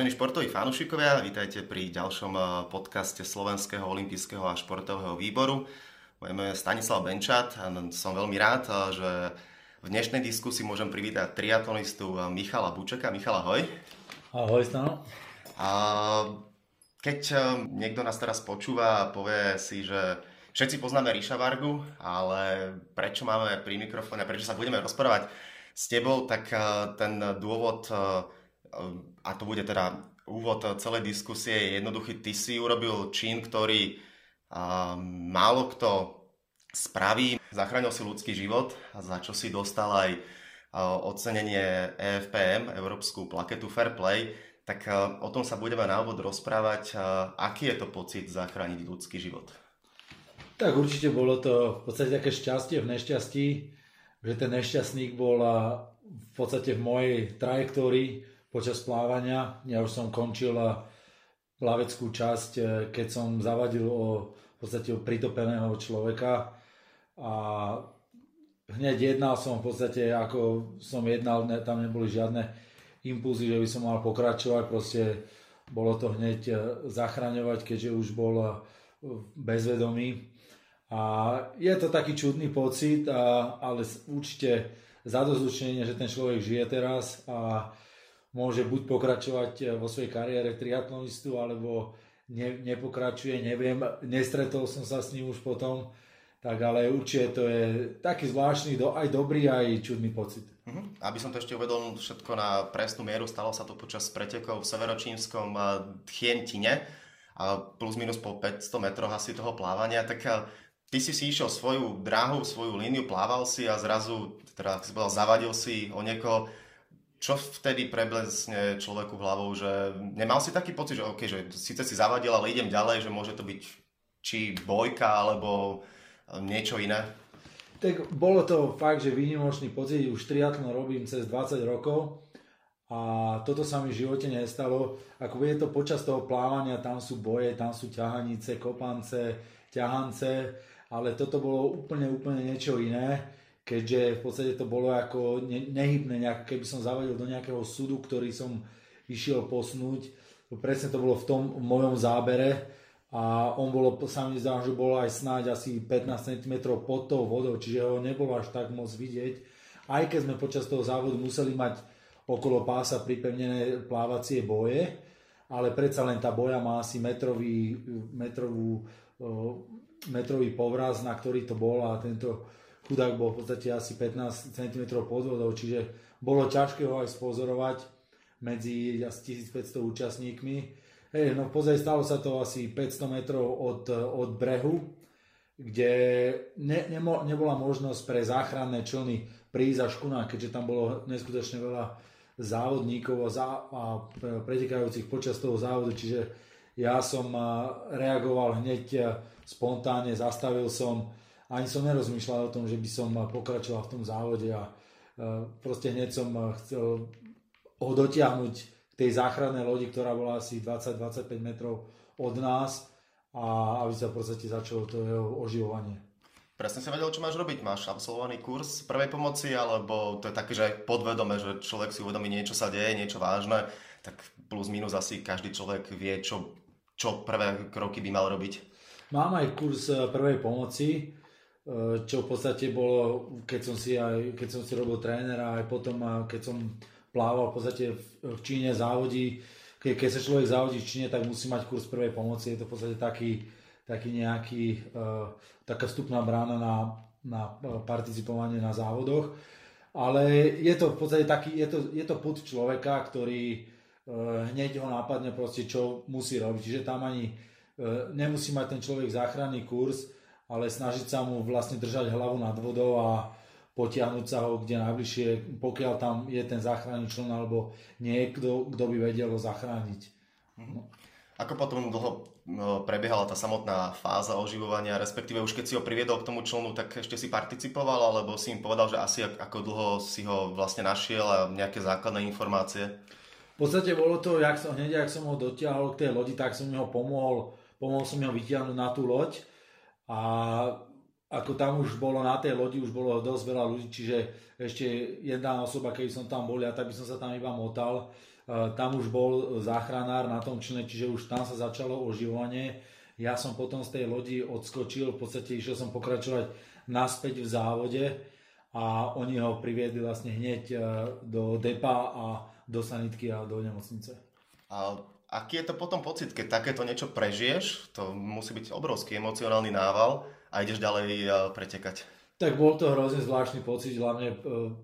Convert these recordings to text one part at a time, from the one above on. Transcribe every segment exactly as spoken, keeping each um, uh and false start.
Vážení športoví fanúšikovia, vítajte pri ďalšom podcaste Slovenského olympijského a športového výboru. Moje meno je Stanislav Benčat a som veľmi rád, že v dnešnej diskusii môžem privítať triatlonistu Michala Bučeka. Michal, ahoj. Ahoj, Stano. Keď niekto nás teraz počúva a povie si, že všetci poznáme Riša Vargu, ale prečo máme pri mikrofóne, prečo sa budeme rozprávať s tebou, tak ten dôvod... a to bude teda úvod celej diskusie, je jednoduchý. Ty si urobil čin, ktorý uh, málo kto spraví. Zachránil si ľudský život, za čo si dostal aj uh, ocenenie é ef pé em, Európsku plaketu Fair Play. Tak uh, o tom sa budeme na úvod rozprávať. Uh, aký je to pocit zachrániť ľudský život? Tak určite bolo to v podstate také šťastie v nešťastí, že ten nešťastník bol v podstate v mojej trajektórii počas plávania. Ja už som končil plaveckú časť, keď som zavadil o, v podstate o pritopeného človeka, a hneď jednal som v podstate, ako som jednal, ne, tam neboli žiadne impulzy, že by som mal pokračovať, proste bolo to hneď zachraňovať, keďže už bol bezvedomý. A je to taký čudný pocit, a, ale určite zadosťučinenie, že ten človek žije teraz a môže buď pokračovať vo svojej kariére triatlonistu, alebo ne, nepokračuje, neviem, nestretol som sa s ním už potom, tak ale určite to je taký zvláštny, aj dobrý, aj čudný pocit. Uh-huh. Aby som to ešte uvedol všetko na presnú mieru, stalo sa to počas pretekov v severočínskom Tianjine, plus minus po päťsto metroch asi toho plávania, tak ty si si išiel svoju dráhu, svoju líniu, plával si a zrazu, teda si povedal, zavadil si o niekoho. Čo vtedy preblesne človeku hlavou, že nemal si taký pocit, že OK, že síce si zavadil, ale idem ďalej, že môže to byť či bojka, alebo niečo iné? Tak bolo to fakt, že výnimočný pocit, už triatlon robím cez dvadsať rokov a toto sa mi v živote nestalo. Ako je to počas toho plávania, tam sú boje, tam sú ťahanice, kopance, ťahance, ale toto bolo úplne, úplne niečo iné. Keďže v podstate to bolo ako nehybné, keby som zavadil do nejakého súdu, ktorý som išiel posnúť. Presne to bolo v tom v mojom zábere a on bolo, sa mi zdá, že bolo aj snáď asi pätnásť centimetrov pod tou vodou, čiže ho nebolo až tak moc vidieť. Aj keď sme počas toho závodu museli mať okolo pása pripevnené plávacie boje, ale predsa len tá boja má asi metrový, metrovú, metrový povraz, na ktorý to bol, a tento chudák bol v podstate asi pätnásť centimetrov pod vodou, čiže bolo ťažké ho aj spozorovať medzi asi tisícpäťsto účastníkmi. Hej, no pozaj stalo sa to asi päťsto metrov od, od brehu, kde ne, nemo, nebola možnosť pre záchranné člny prísť až ku nám, keďže tam bolo neskutočne veľa závodníkov a, zá, a pretekajúcich počas toho závodu, čiže ja som reagoval hneď spontánne, zastavil som. Ani som nerozmýšľal o tom, že by som pokračoval v tom závode, a proste hneď som chcel ho dotiahnuť k tej záchrannej lodi, ktorá bola asi dvadsať až dvadsaťpäť metrov od nás, a aby sa proste začalo to jeho oživovanie. Presne si vedel, čo máš robiť. Máš absolvovaný kurz prvej pomoci, alebo to je také, že podvedome, že človek si uvedomí, niečo sa deje, niečo vážne, tak plus minus asi každý človek vie, čo, čo prvé kroky by mal robiť. Mám aj kurz prvej pomoci, čo v podstate bolo, keď som si, aj, keď som si robil trénera, aj potom, keď som plával v podstate v Číne závodí, keď, keď sa človek závodí v Číne, tak musí mať kurz prvej pomoci. Je to v podstate taký, taký nejaký, uh, taká vstupná brána na, na participovanie na závodoch. Ale je to v podstate taký, je to, je to pud človeka, ktorý uh, hneď ho napadne proste, čo musí robiť. Čiže tam ani uh, nemusí mať ten človek záchranný kurz, ale snažiť sa mu vlastne držať hlavu nad vodou a potiahnuť sa ho kde najbližšie, pokiaľ tam je ten záchranný člen alebo niekto, kto by vedel ho zachrániť. No. Ako potom dlho prebiehala tá samotná fáza oživovania, respektíve už keď si ho priviedol k tomu člnu, tak ešte si participoval, alebo si im povedal, že asi ako dlho si ho vlastne našiel a nejaké základné informácie? V podstate bolo to, jak som, hneď jak som ho dotiahol k tej lodi, tak som mi ho pomohol, pomohol som ho vytiahnuť na tú loď. A ako tam už bolo na tej lodi, už bolo dosť veľa ľudí, čiže ešte jedna osoba, keby som tam bol ja, tak by som sa tam iba motal. tam už bol záchranár na tom člne, čiže už tam sa začalo oživovanie. Ja som potom z tej lodi odskočil, v podstate išiel som pokračovať naspäť v závode a oni ho priviedli vlastne hneď do depa a do sanitky a do nemocnice. A aký je to potom pocit, keď takéto niečo prežiješ? To musí byť obrovský emocionálny nával a ideš ďalej pretekať. Tak bol to hrozne zvláštny pocit, hlavne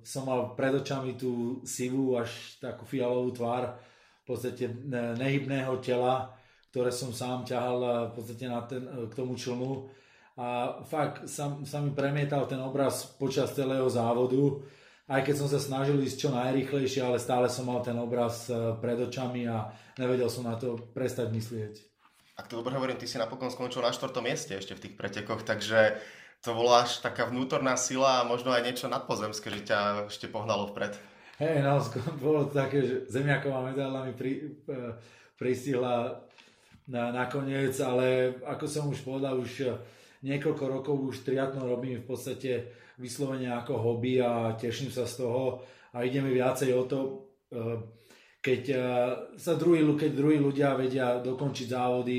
som mal pred očami tú sivú až takú fialovú tvár v podstate nehybného tela, ktoré som sám ťahal v podstate na ten, k tomu člnu a fakt sa, sa mi premietal ten obraz počas celého závodu, aj keď som sa snažil ísť čo najrýchlejšie, ale stále som mal ten obraz pred očami a nevedel som na to prestať myslieť. Ak to dobre hovorím, ty si napokon skončil na štvrtom mieste ešte v tých pretekoch, takže to bola až taká vnútorná sila a možno aj niečo nadpozemské, že ťa ešte pohnalo vpred. Hej, no, bolo to také, že zemiaková medaila mi pri, e, pristihla na, na koniec, ale ako som už povedal, už niekoľko rokov už triatlon robím v podstate vyslovene ako hobby a teším sa z toho a ide mi viacej o to, e, keď sa druhí, keď druhí ľudia vedia dokončiť závody,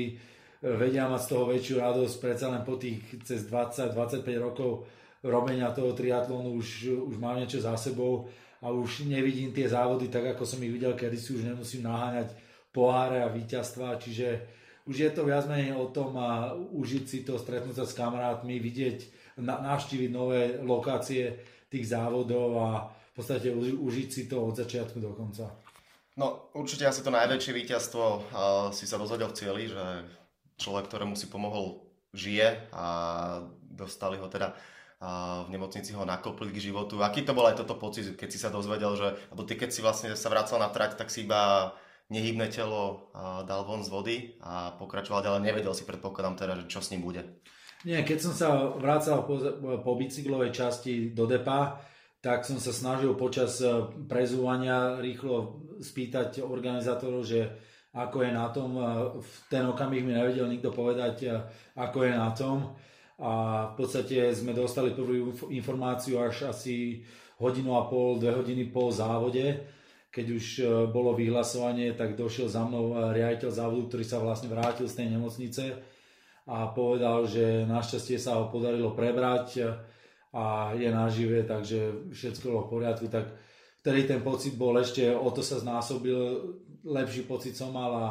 vedia mať z toho väčšiu radosť, predsa len po tých cez dvadsať až dvadsaťpäť rokov robenia toho triatlónu už, už mám niečo za sebou a už nevidím tie závody tak, ako som ich videl, kedy si už nemusím naháňať poháre a víťazstva, čiže už je to viac menej o tom a užiť si to, stretnúť sa s kamarátmi, vidieť, navštíviť nové lokácie tých závodov a v podstate užiť si to od začiatku do konca. No určite asi to najväčšie víťazstvo uh, si sa dozvedel v cieli, že človek, ktorému si pomohol, žije a dostali ho teda uh, v nemocnici, ho nakopli k životu. Aký to bol aj toto pocit, keď si sa dozvedel, že alebo ty keď si vlastne sa vracal na trať, tak si iba nehybné telo uh, dal von z vody a pokračoval ďalej, nevedel si, predpokladám teda, že čo s ním bude. Nie, keď som sa vracal po, po bicyklovej časti do depa, tak som sa snažil počas prezúvania rýchlo spýtať organizátorov, že ako je na tom. V ten okamih mi nevedel nikto povedať, ako je na tom. A v podstate sme dostali prvú informáciu až asi hodinu a pol, dve hodiny po závode. Keď už bolo vyhlasovanie, tak došiel za mnou riaditeľ závodu, ktorý sa vlastne vrátil z tej nemocnice a povedal, že našťastie sa ho podarilo prebrať a je nažive, takže všetko bolo v poriadku, tak vtedy ten pocit bol ešte, o to sa znásobil, lepší pocit som mal a,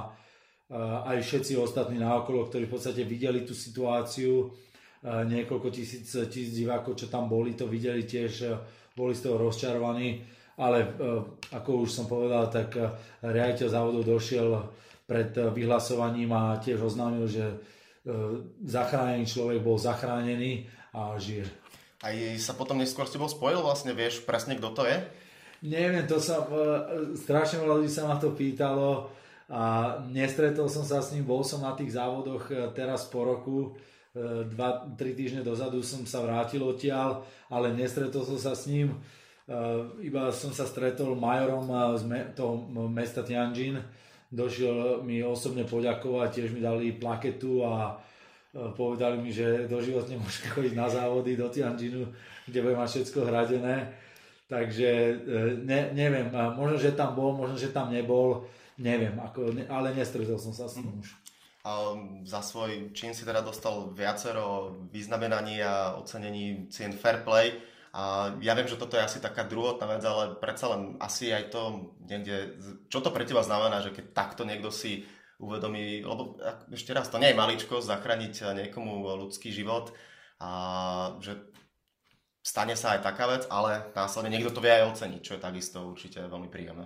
a aj všetci ostatní naokolo, ktorí v podstate videli tú situáciu, niekoľko tisíc, tisíc divákov, čo tam boli, to videli tiež, boli z toho rozčarovaní, ale ako už som povedal, tak riaditeľ závodov došiel pred vyhlasovaním a tiež oznámil, že zachránený človek bol zachránený a žije. A sa potom neskôr s tebou spojil vlastne, vieš presne, kto to je? Neviem, to sa, strašne veľa ľudí sa ma to pýtalo a nestretol som sa s ním, bol som na tých závodoch teraz po roku, dva tri týždne dozadu som sa vrátil odtiaľ, ale nestretol som sa s ním, iba som sa stretol majorom z toho mesta Tianjin, došiel mi osobne poďakovať, tiež mi dali plaketu a povedali mi, že doživotne môžem chodiť na závody do Tianjinu, kde bude mať všetko hradené. Takže ne, neviem, možno, že tam bol, možno, že tam nebol, neviem, ako, ale nestretol som sa s ním už. A za svoj čin si teda dostal viacero vyznamenaní a ocenení cien Fair Play. A ja viem, že toto je asi taká druhotná vec, ale predsa len asi aj to niekde, čo to pre teba znamená, že keď takto niekto si uvedomí, lebo ešte raz, to nie je maličko zachrániť niekomu ľudský život a že stane sa aj taká vec, ale následne niekto to vie aj oceniť, čo je takisto určite veľmi príjemné.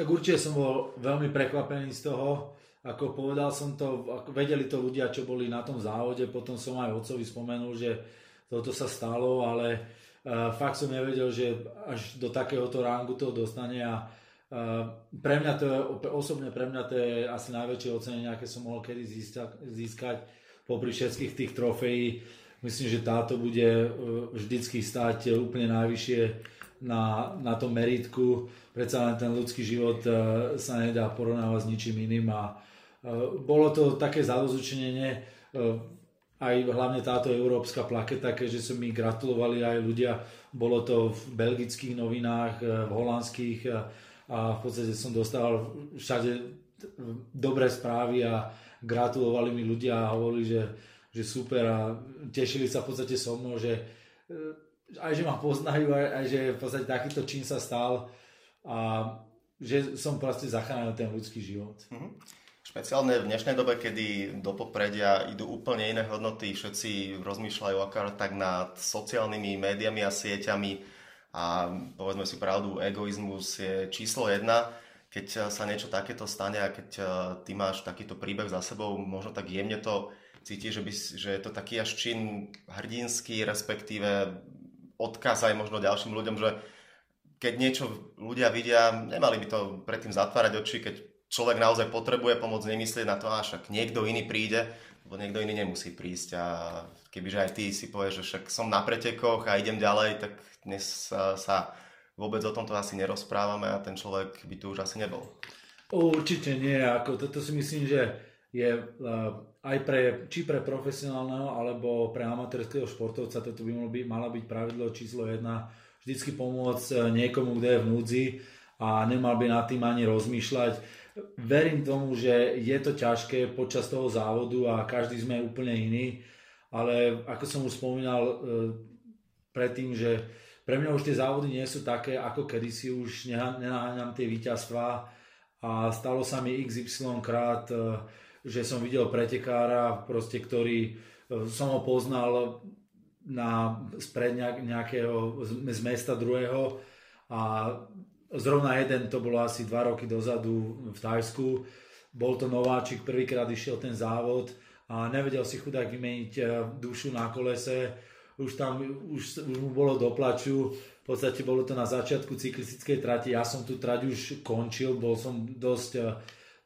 Tak určite som bol veľmi prekvapený z toho, ako povedal som to, vedeli to ľudia, čo boli na tom závode, potom som aj otcovi spomenul, že toto sa stalo, ale fakt som nevedel, že až do takéhoto rangu to dostane a pre mňa to je, osobne pre mňa to je asi najväčšie ocenenie, aké som mohol kedy získať, získať popri všetkých tých trofejí. Myslím, že táto bude vždycky stáť úplne najvyššie na, na tom merítku. Predsa len ten ľudský život sa nedá porovnávať s ničím iným a bolo to také zadosťučinenie, aj hlavne táto európska plaketa, keďže som mi gratulovali aj ľudia, bolo to v belgických novinách, v holandských a v podstate som dostával všade dobré správy a gratulovali mi ľudia a hovorili, že, že super a tešili sa v podstate so mnou, že aj že ma poznajú, aj, aj že v podstate takýto čin sa stal a že som proste zachránil ten ľudský život. Mm-hmm. Špeciálne v dnešnej dobe, kedy do popredia idú úplne iné hodnoty, všetci rozmýšľajú akár tak nad sociálnymi médiami a sieťami a povedzme si pravdu, egoizmus je číslo jedna. Keď sa niečo takéto stane a keď ty máš takýto príbeh za sebou, možno tak jemne to cítiš, že, by, že je to taký až čin hrdinský, respektíve odkaz aj možno ďalším ľuďom, že keď niečo ľudia vidia, nemali by to predtým zatvárať oči, keď človek naozaj potrebuje pomoc, nemyslieť na to, a však niekto iný príde, lebo niekto iný nemusí prísť a kebyže aj ty si povieš, že však som na pretekoch a idem ďalej, tak dnes sa, sa vôbec o tomto asi nerozprávame a ten človek by tu už asi nebol. Určite nie, ako toto si myslím, že je aj pre, či pre profesionálneho alebo pre amatérského športovca, toto by malo byť, mala byť pravidlo číslo jedna, vždycky pomôcť niekomu, kto je v núdzi a nemal by nad tým ani rozmýšľať. Verím tomu, že je to ťažké počas toho závodu a každý sme úplne iný, ale ako som už spomínal e, predtým, že pre mňa už tie závody nie sú také, ako kedysi už nenaháňam tie víťazstvá a stalo sa mi iks ypsilon krát, e, že som videl pretekára, proste, ktorý e, som ho poznal na, spred nejakého z, z mesta druhého a zrovna jeden, to bolo asi dva roky dozadu v Thajsku, bol to nováčik, prvýkrát išiel ten závod a nevedel si chudák vymeniť dušu na kolese, už tam už, už mu bolo do plaču, v podstate bolo to na začiatku cyklistickej trati, ja som tú trať už končil, bol som dosť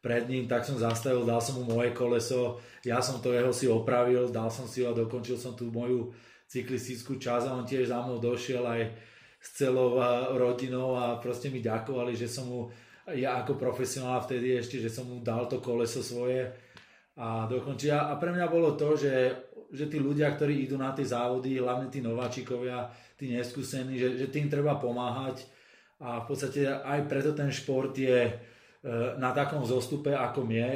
pred ním, tak som zastavil, dal som mu moje koleso, ja som to jeho si opravil, dal som si ho a dokončil som tú moju cyklistickú časť a on tiež za mnou došiel aj s celou rodinou a proste mi ďakovali, že som mu, ja ako profesionál vtedy ešte, že som mu dal to koleso svoje a dokončil. A pre mňa bolo to, že, že tí ľudia, ktorí idú na tie závody, hlavne tí nováčikovia, tí neskúsení, že, že tým treba pomáhať a v podstate aj preto ten šport je na takom zostupe, ako je,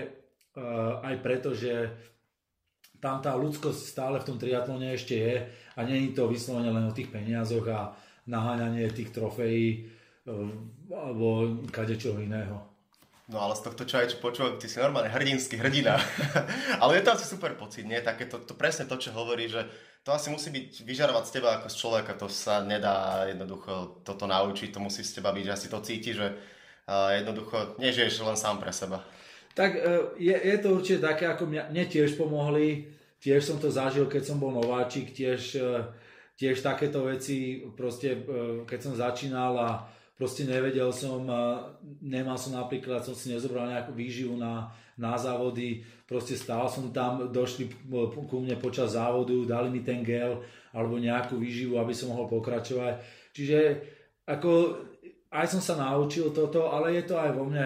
aj preto, že tam tá ľudskosť stále v tom triatlone ešte je a nie je to vyslovene len o tých peniazoch a naháňanie tých trofejí alebo kadečoho iného. No ale z tohto čaja, čo počúvam, ty si normálne hrdinský hrdina. Ale je to asi super pocit, nie? Také to, to presne to, čo hovorí, že to asi musí byť vyžarovať z teba ako z človeka. To sa nedá jednoducho toto naučiť, to musí z teba byť, že asi to cíti, že jednoducho nežiješ len sám pre seba. Tak je, je to určite také, ako mňa, mne tiež pomohli, tiež som to zažil, keď som bol nováčik, tiež... Tiež takéto veci, proste, keď som začínal a proste nevedel som, nemal som napríklad, som si nezobral nejakú výživu na, na závody, proste stál som tam, došli ku mne počas závodu, dali mi ten gel alebo nejakú výživu, aby som mohol pokračovať. Čiže ako, aj som sa naučil toto, ale je to aj vo mne,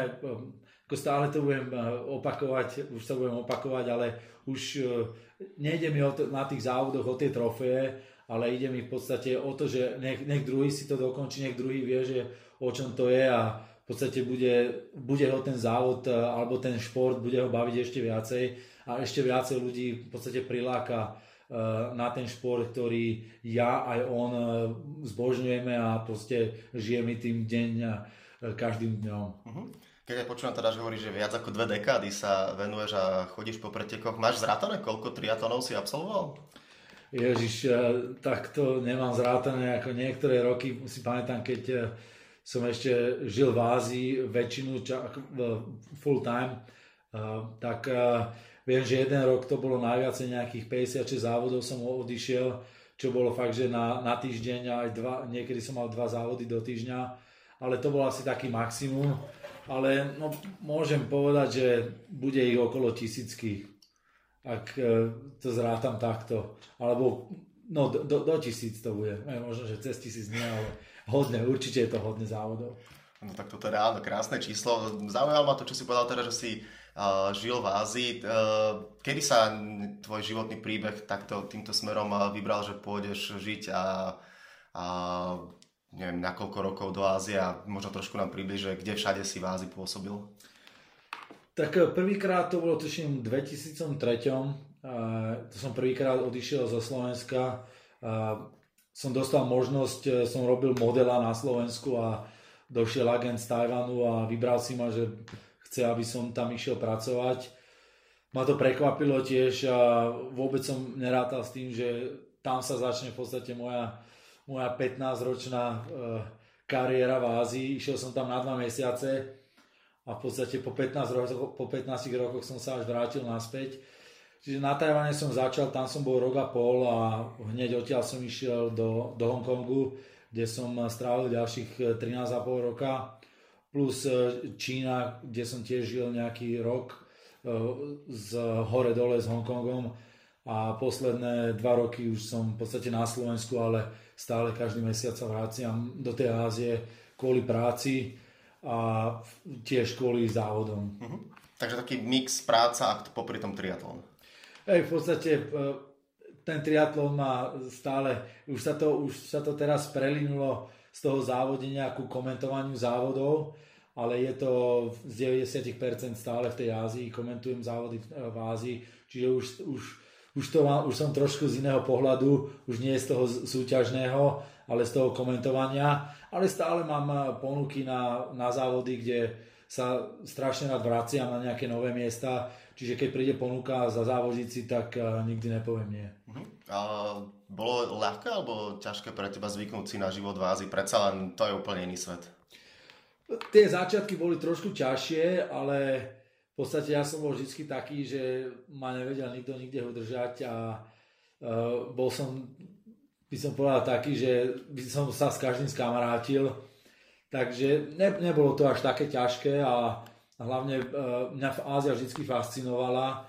ako stále to budem opakovať, už sa budem opakovať, ale už nejde mi na tých závodoch o tie trofeje, ale ide mi v podstate o to, že nech, nech druhý si to dokončí, nech druhý vie, že o čom to je a v podstate bude, bude ho ten závod alebo ten šport, bude ho baviť ešte viacej a ešte viacej ľudí v podstate priláka na ten šport, ktorý ja aj on zbožňujeme a proste žijeme tým deň a každým dňom. Keď aj počúvam teda, že hovoríš, že viac ako dve dekády sa venuješ a chodíš po pretekoch, máš zrátané, koľko triatlonov si absolvoval? Ježiš, tak to nemám zrátané, ako niektoré roky si pamätám, keď som ešte žil v Ázii väčšinu ča- full time, tak viem, že jeden rok to bolo najviac nejakých päťdesiatšesť závodov som odišiel, čo bolo fakt, že na, na týždeň aj dva, niekedy som mal dva závody do týždňa, ale to bol asi taký maximum, ale no, môžem povedať, že bude ich okolo tisícky. Ak to zrátam takto, alebo no, do, do tisíc to bude, možno, že cez tisíc nie, ale hodne, určite je to hodne závodov. No tak to teda, áno, krásne číslo. Zaujalo ma to, čo si povedal teda, že si uh, žil v Ázii. Uh, kedy sa tvoj životný príbeh takto týmto smerom vybral, že pôjdeš žiť a, a neviem, na koľko rokov do Ázie a možno trošku nám približe, kde všade si v Ázii pôsobil? Tak prvýkrát to bolo tuším v dvetisíctri. To som prvýkrát odišiel zo Slovenska. Som dostal možnosť, som robil modela na Slovensku a došiel agent z Tchaj-wanu a vybral si ma, že chce, aby som tam išiel pracovať. Ma to prekvapilo tiež a vôbec som nerátal s tým, že tam sa začne v podstate moja, moja pätnásťročná kariéra v Ázii. Išiel som tam na dva mesiace a v podstate po pätnástich rokoch, po pätnástich rokoch som sa až vrátil naspäť. Čiže na Tchaj-wane som začal, tam som bol rok a pol a hneď odtiaľ som išiel do, do Hongkongu, kde som strávil ďalších trinásť a pol roka, plus Čína, kde som tiež žil nejaký rok z hore dole s Hongkongom a posledné dva roky už som v podstate na Slovensku, ale stále každý mesiac sa vraciam do tej Ázie kvôli práci a tiež kvôli závodom. Uh-huh. Takže taký mix práca a popri tom triatlón. Hej, v podstate ten triatlón má stále, už sa, to, už sa to teraz prelinulo z toho závodenia ku komentovaniu závodov, ale je to z deväťdesiat percent stále v tej Ázii, komentujem závody v Ázii, čiže už, už, už, to má, už som trošku z iného pohľadu, už nie z toho súťažného, ale z toho komentovania, ale stále mám ponuky na, na závody, kde sa strašne rád vraciam na nejaké nové miesta, čiže keď príde ponuka za závodíci, tak nikdy nepoviem nie. Uh-huh. A bolo ľahké alebo ťažké pre teba zvyknúť si na život v Ázii? Predsa len to je úplne iný svet. Tie začiatky boli trošku ťažšie, ale v podstate ja som bol vždy taký, že ma nevedel nikto nikde ho držať a uh, bol som, by som povedal taký, že by som sa s každým skamarátil. Takže ne, nebolo to až také ťažké a hlavne mňa Ázia vždy fascinovala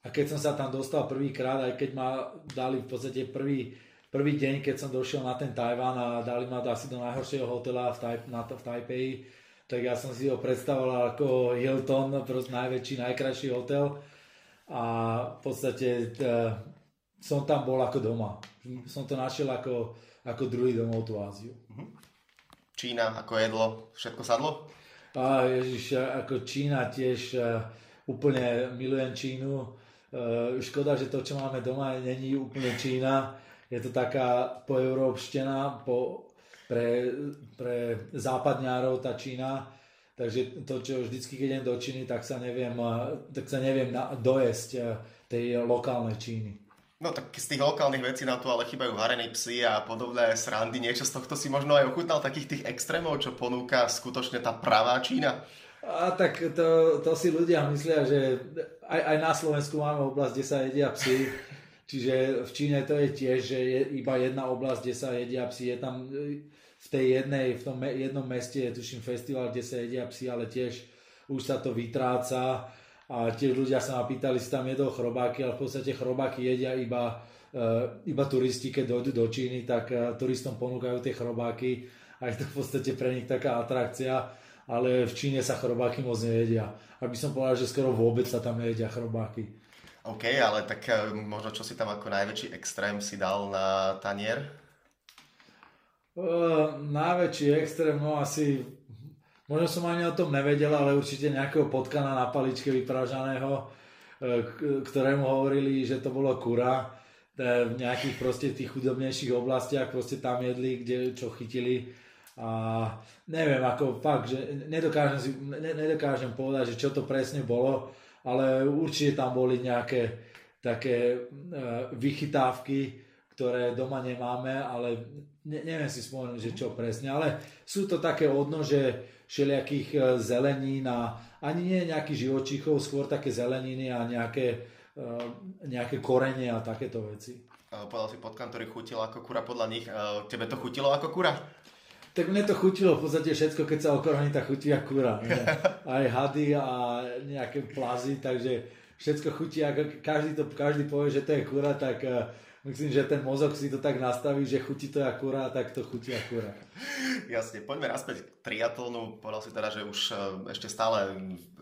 a keď som sa tam dostal prvýkrát, aj keď ma dali v podstate prvý, prvý deň, keď som došiel na ten Tchaj-wan a dali ma asi do najhoršieho hotela v, taj, na, v Tajpeji, tak ja som si ho predstavoval ako Hilton, proste najväčší, najkrajší hotel a v podstate t, som tam bol ako doma. Som to našiel ako, ako druhý domov tú Áziu. Čína, ako jedlo, všetko sadlo? Á, Ježiš, ako Čína tiež úplne milujem Čínu. Škoda, že to, čo máme doma, není úplne Čína. Je to taká poeurópštená po, pre, pre západňárov tá Čína. Takže to, čo vždycky, keď idem do Číny, tak sa neviem, tak sa neviem dojesť tej lokálnej Číny. No tak z tých lokálnych vecí na to ale chýbajú varení psi a podobné srandy. Niečo z tohto si možno aj ochutnal, takých tých extrémov, čo ponúka skutočne tá pravá Čína. A tak to, to si ľudia myslia, že aj, aj na Slovensku máme oblasť, kde sa jedia psi. Čiže v Číne to je tiež, že je iba jedna oblasť, kde sa jedia psi. Je tam v tej jednej, v tom jednom meste je tuším festival, kde sa jedia psi, ale tiež už sa to vytráca. A tiež ľudia sa ma pýtali, si tam jedol chrobáky, ale v podstate chrobáky jedia iba, iba turisti, keď dojdú do Číny, tak turistom ponúkajú tie chrobáky a je to v podstate pre nich taká atrakcia, ale v Číne sa chrobáky moc nejedia. Aby som povedal, že skoro vôbec sa tam nejedia chrobáky. OK, ale tak možno čo si tam ako najväčší extrém si dal na tanier? Uh, najväčší extrém, no asi... Možno som ani o tom nevedel, ale určite nejakého potkana na paličke vypražaného, ktorému hovorili, že to bolo kura. V nejakých proste tých chudobnejších oblastiach proste tam jedli, kde čo chytili. A neviem, ako fakt, že nedokážem, si, ne, nedokážem povedať, že čo to presne bolo, ale určite tam boli nejaké také vychytávky, ktoré doma nemáme, ale ne, neviem si spomenúť, že čo presne. Ale sú to také odnože všelijakých zelenín a ani nie nejakých živočíchov, skôr také zeleniny a nejaké, nejaké korenie a takéto veci. Podal si potkan, ktorý chutil ako kura podľa nich. Tebe to chutilo ako kura? Tak mne to chutilo v podstate všetko, keď sa okorhaní, tak chutí ako kura. Aj hady a nejaké plazy, takže všetko chutí. Každý, to, každý povie, že to je kura, tak... Myslím, že ten mozog si to tak nastaví, že chutí to akurát, tak to chutí akurát. Jasne, poďme naspäť k triatlonu. Povedal si teda, že už ešte stále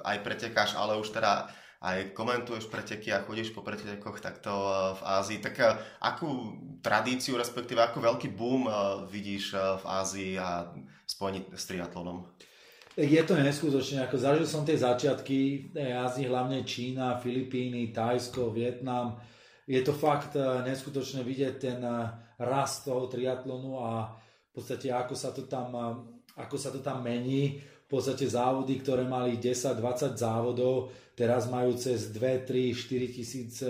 aj pretekáš, ale už teda aj komentuješ preteky a chodíš po pretekoch takto v Ázii, tak akú tradíciu, respektíve akú veľký boom vidíš v Ázii a spojení s triatlonom? Je to neskutočné, ako zažil som tie začiatky v Ázii, hlavne Čína, Filipíny, Thajsko, Vietnam. Je to fakt neskutočné vidieť ten rast toho triatlonu a v podstate ako sa to tam, ako sa to tam mení. V podstate závody, ktoré mali desať dvadsať závodov, teraz majú cez dva tri štyri tisíc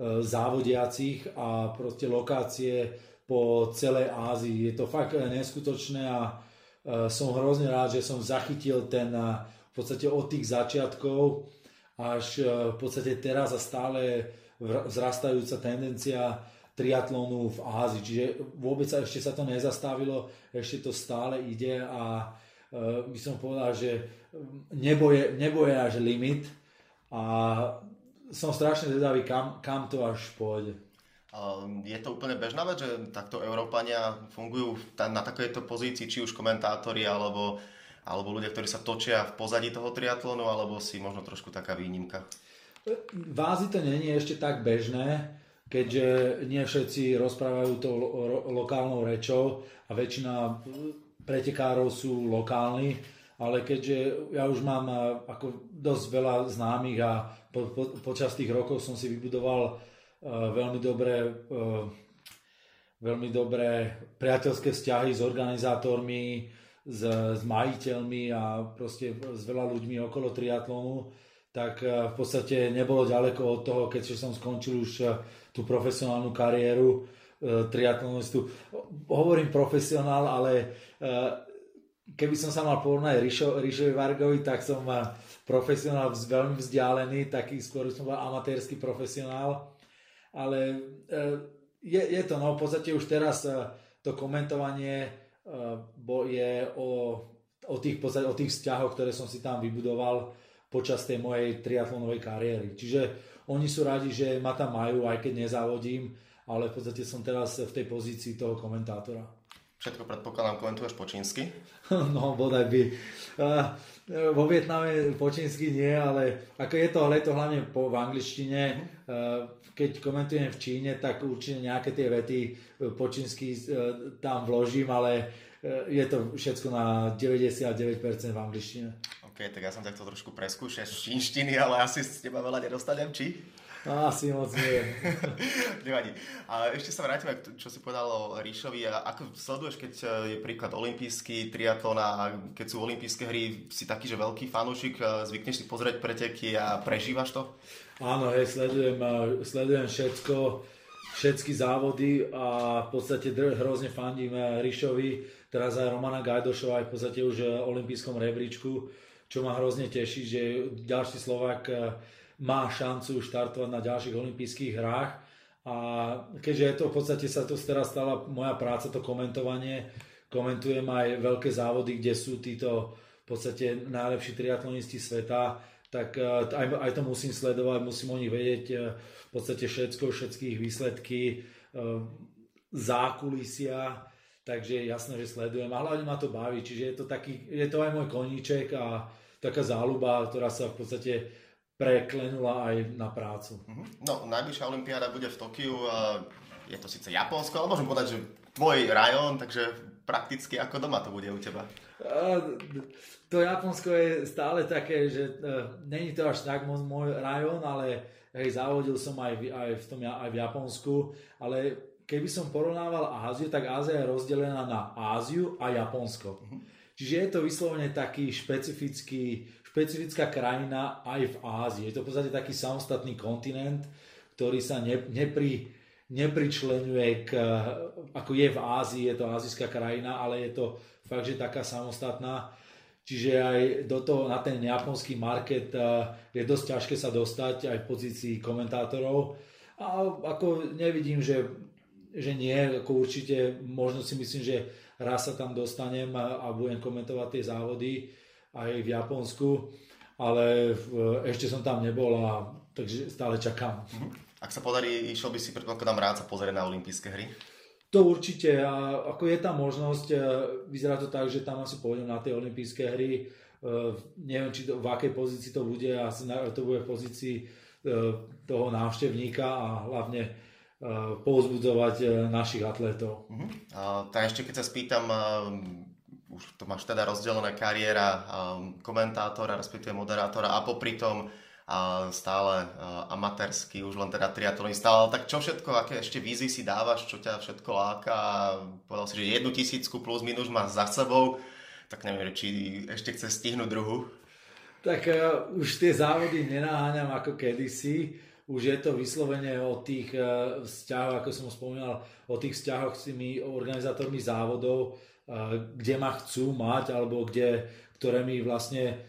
závodiacich a proste lokácie po celej Ázii. Je to fakt neskutočné a som hrozne rád, že som zachytil ten v podstate od tých začiatkov až v podstate teraz a stále vzrastajúca tendencia triatlónu v Ázii. Čiže vôbec sa, ešte sa to nezastavilo, ešte to stále ide a by som povedal, že nebo je, nebo je až limit a som strašne zvedavý, kam, kam to až pôjde. Je to úplne bežná vec, že takto Európania fungujú na takejto pozícii, či už komentátori, alebo, alebo ľudia, ktorí sa točia v pozadí toho triatlónu, alebo si možno trošku taká výnimka? V Ázii to nie je ešte tak bežné, keďže nie všetci rozprávajú tou lo- lo- lokálnou rečou a väčšina pretekárov sú lokálni, ale keďže ja už mám ako dosť veľa známych a po, po, počas tých rokov som si vybudoval uh, veľmi dobré uh, veľmi dobré priateľské vzťahy s organizátormi, s, s majiteľmi a proste s veľa ľuďmi okolo triatlónu, tak uh, v podstate nebolo ďaleko od toho, keďže som skončil už uh, tú profesionálnu kariéru triatlonistu. Hovorím profesionál, ale keby som sa mal porovnať Rišovi Vargovi, tak som profesionál veľmi vzdialený, taký skôr som bol amatérsky profesionál, ale je, je to, no v podstate už teraz to komentovanie je o, o, tých, o tých vzťahoch, ktoré som si tam vybudoval počas tej mojej triatlonovej kariéry. Čiže oni sú radi, že ma tam majú, aj keď nezávodím, ale v podstate som teraz v tej pozícii toho komentátora. Všetko predpokladám, komentuješ po čínsky? No, bodaj by. Vo Vietname po čínsky nie, ale ako je to, to hlavne po, v angličtine. Keď komentujem v Číne, tak určite nejaké tie vety po čínsky tam vložím, ale je to všetko na deväťdesiatdeväť percent v angličtine. OK, tak ja som takto trošku preskúšal z čínštiny, ale asi z teba veľa nedostanem, či? Asi moc nie. Nevadí. A ešte sa vrátime, čo si povedal o Ríšovi. Ako sleduješ, keď je príklad olympijský triatlón a keď sú olympijské hry, si taký, že veľký fanúšik, zvykneš si pozrieť preteky a prežívaš to? Áno, hej, sledujem, sledujem všetko, všetky závody a v podstate hrozne fandím Ríšovi. Teraz aj Romana Gajdošova je v podstate už v olympijskom rebríčku, čo ma hrozne teší, že ďalší Slovák má šancu štartovať na ďalších olympijských hrách a keďže je to v podstate sa to teraz stala moja práca, to komentovanie, komentujem aj veľké závody, kde sú títo v podstate najlepší triatlonisti sveta, tak aj, aj to musím sledovať, musím o nich vedieť v podstate všetko, všetkých výsledky, zákulisia, takže jasné, že sledujem a hlavne ma to baví, čiže je to taký, je to aj môj koníček a taká záľuba, ktorá sa v podstate preklenula aj na prácu. No, najbližšia olympiáda bude v Tokiu, je to síce Japonsko, ale môžem povedať, že tvoj rajón, takže prakticky ako doma to bude u teba. To Japonsko je stále také, že není to až tak môj, môj rajón, ale hej, závodil som aj v, aj, v tom, aj v Japonsku, ale keby som porovnával Áziu, tak Ázia je rozdelená na Áziu a Japonsko. Uh-huh. Čiže je to vyslovene taký špecifický špecifická krajina aj v Ázii. Je to v podstate taký samostatný kontinent, ktorý sa ne, nepri, nepričlenuje k, ako je v Ázii, je to ázijská krajina, ale je to fakt, že taká samostatná. Čiže aj do toho, na ten japonský market je dosť ťažké sa dostať aj v pozícii komentátorov. A ako nevidím, že, že nie, ako určite, možno si myslím, že raz sa tam dostanem a budem komentovať tie závody aj v Japonsku, ale v, ešte som tam nebol a takže stále čakám. Ak sa podarí, išiel by si predpokladám rád sa pozrieť na olympijské hry? To určite, a ako je tam možnosť, vyzerá to tak, že tam asi pôjdem na tie olympijské hry, neviem, či to, v akej pozícii to bude, asi to bude v pozícii toho návštevníka a hlavne povzbudzovať našich atlétov. Uh-huh. Tak ešte keď sa spýtam, už to máš teda rozdelená kariéra komentátora, respektíve moderátora a popri tom a stále amatérsky, už len teda triatlón stále, tak čo všetko, aké ešte vízy si dávaš, čo ťa všetko láka, povedal si, že jednu tisícku plus minus máš za sebou, tak neviem, či ešte chceš stihnúť druhu? Tak uh, už tie závody nenaháňam ako kedysi, už je to vyslovene o tých uh, vzťahoch, ako som spomínal, o tých vzťahoch s tými organizátormi závodov, uh, kde ma chcú mať, alebo kde, ktoré mi vlastne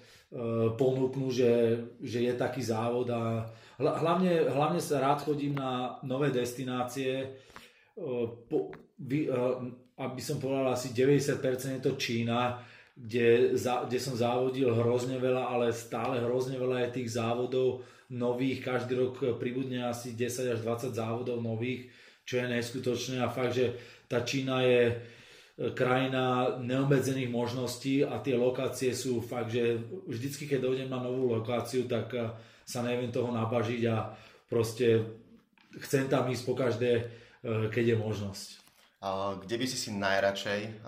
ponúknú, že, že je taký závod a hlavne, hlavne sa rád chodím na nové destinácie. Po, by, aby som povedal, asi deväťdesiat percent je to Čína, kde, kde som závodil hrozne veľa, ale stále hrozne veľa je tých závodov nových, každý rok pribudne asi desať až dvadsať závodov nových, čo je neskutočné a fakt, že tá Čína je krajina neobmedzených možností a tie lokácie sú fakt, že vždycky, keď dojdem na novú lokáciu, tak sa neviem toho nabažiť a proste chcem tam ísť po každé, keď je možnosť. A kde by si si najradšej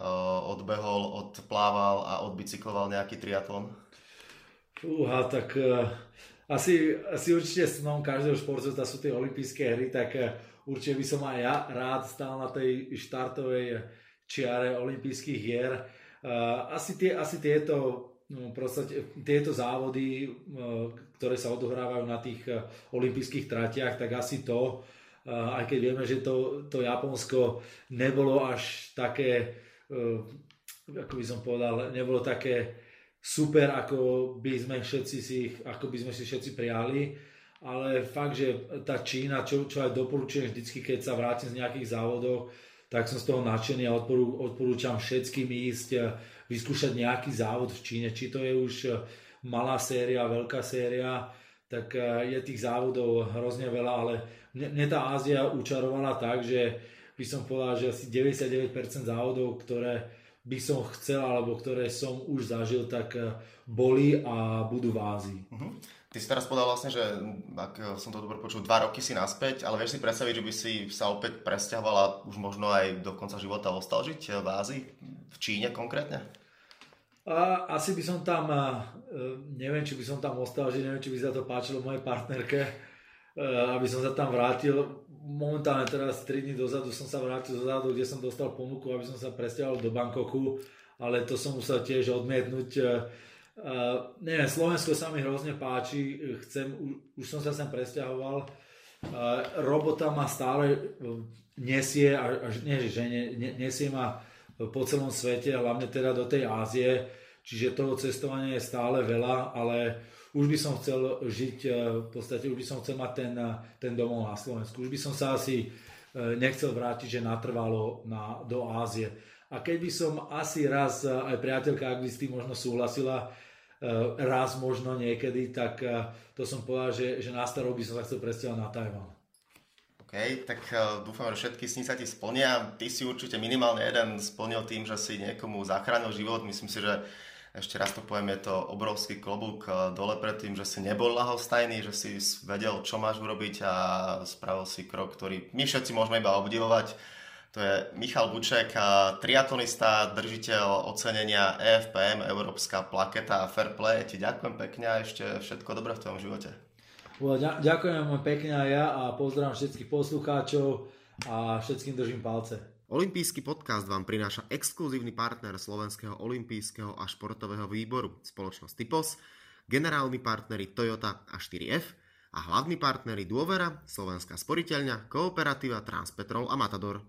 odbehol, odplával a odbicykloval nejaký triatlon? Uha, tak asi, asi určite snom každého športovca sú tie olympijské hry, tak určite by som aj ja rád stál na tej štartovej čiare olympijských hier. Asi, tie, asi tieto, proste, tieto závody, ktoré sa odohrávajú na tých olympijských tratiach, tak asi to, aj keď vieme, že to, to Japonsko nebolo až také, ako by som povedal, nebolo také super, ako by sme, všetci si, ako by sme si všetci prijali, ale fakt, že tá Čína, čo, čo aj doporučujem vždycky, keď sa vrátim z nejakých závodov, tak som z toho nadšený a odporúčam všetkým ísť, vyskúšať nejaký závod v Číne. Či to je už malá séria, veľká séria, tak je tých závodov hrozne veľa, ale mne tá Ázia učarovala tak, že by som povedal, že asi deväťdesiatdeväť percent závodov, ktoré by som chcel, alebo ktoré som už zažil, tak boli a budú v Ázii. Uh-huh. Ty si teraz povedal vlastne, že ak som to dobre počul, dva roky si naspäť, ale vieš si predstaviť, že by si sa opäť presťahovala už možno aj do konca života ostal žiť v Ázii, v Číne konkrétne? A asi by som tam, neviem, či by som tam ostal žiť, neviem, či by sa to páčilo mojej partnerke, aby som sa tam vrátil. Momentálne teraz tri dni dozadu som sa vrátil dozadu, kde som dostal ponuku, aby som sa presťahoval do Bangkoku, ale to som musel tiež odmietnúť. Uh, neviem, Slovensko sa mi hrozne páči, chcem, už, už som sa sem presťahoval, uh, robota ma stále nesie, až, nie, že nie, nesie ma po celom svete, hlavne teda do tej Ázie, čiže toho cestovania je stále veľa, ale už by som chcel žiť, uh, v podstate už by som chcel mať ten, ten domov na Slovensku, už by som sa asi uh, nechcel vrátiť, že natrvalo na, do Ázie. A keď by som asi raz, aj priateľka, ak by s tým možno súhlasila, raz možno niekedy, tak to som povedal, že, že na starou by som sa chcel presťahovať na Tchaj-wan. OK, tak dúfam, že všetky sny sa ti splnia. Ty si určite minimálne jeden splnil tým, že si niekomu zachránil život. Myslím si, že ešte raz to poviem, je to obrovský klobúk dole pred tým, že si nebol ľahostajný, že si vedel, čo máš urobiť a spravil si krok, ktorý my všetci môžeme iba obdivovať. To je Michal Buček, triatlonista, držiteľ ocenenia é ef pé em, Európska plaketa Fair Play. Ti ďakujem pekne a ešte všetko dobré v tvojom živote. Ďakujem pekne aj ja a pozdravím všetkých poslucháčov a všetkým držím palce. Olympijský podcast vám prináša exkluzívny partner Slovenského olympijského a športového výboru, spoločnosť TIPOS, generálni partneri Toyota á štyri ef a hlavní partneri Dôvera, Slovenská sporiteľňa, Kooperativa, Transpetrol a Matador.